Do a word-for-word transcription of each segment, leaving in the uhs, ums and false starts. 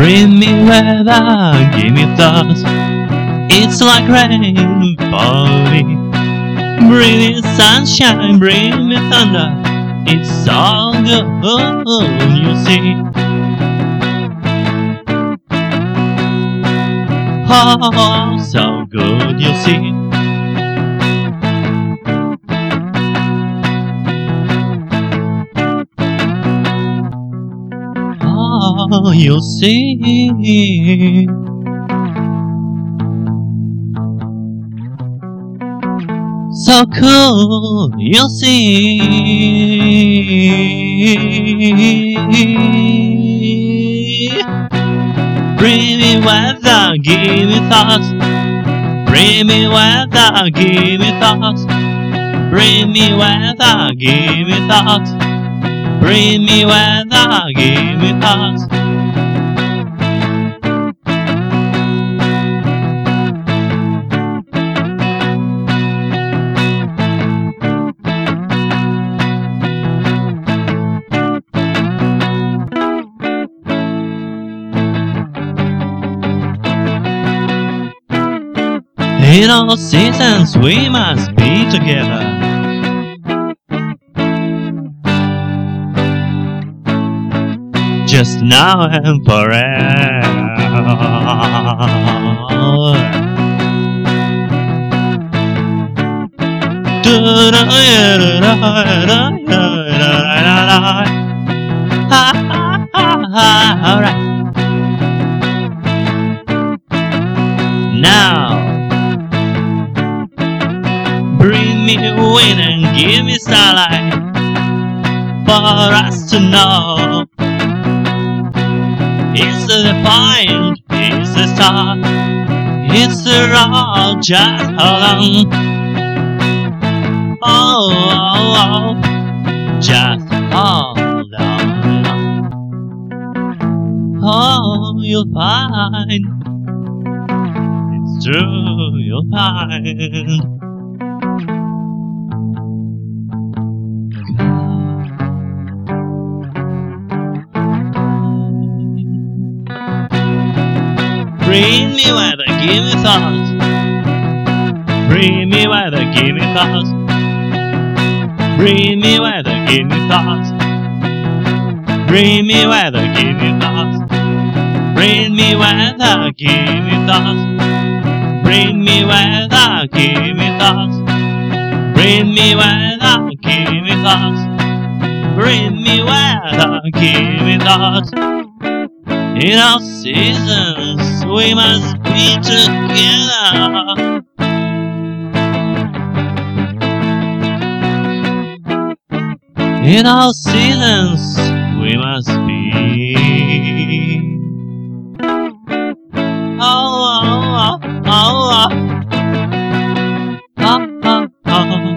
Bring me weather, give me dust. It's like rain falling. Bring me sunshine, bring me thunder. It's all good, you see. Oh, so good, you see. Oh, you see. So cool, you see. Bring me weather, give me thoughts. Bring me weather, give me thoughts. Bring me weather, give me thoughts. Bring me weather, give me thoughts. In all seasons we must be together. Just now and forever. Alright. Now bring me wind and give me starlight for us to know. It's the point, it's the start, it's the road, just hold on. Oh, oh, oh, just hold on. Oh, you'll find, it's true, you'll find. Bring me weather, give me thoughts. Bring me weather, give me thoughts. Bring me weather, give me thoughts. Bring me weather, give me thoughts. Bring me weather, give me thoughts. Bring me weather, give me thoughts. Bring me weather, give me thoughts. Bring me weather, give me thoughts. In all seasons we must be together. In all seasons we must be. Oh, oh, oh, oh, oh.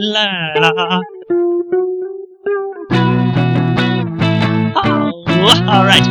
La la. Oh, all right.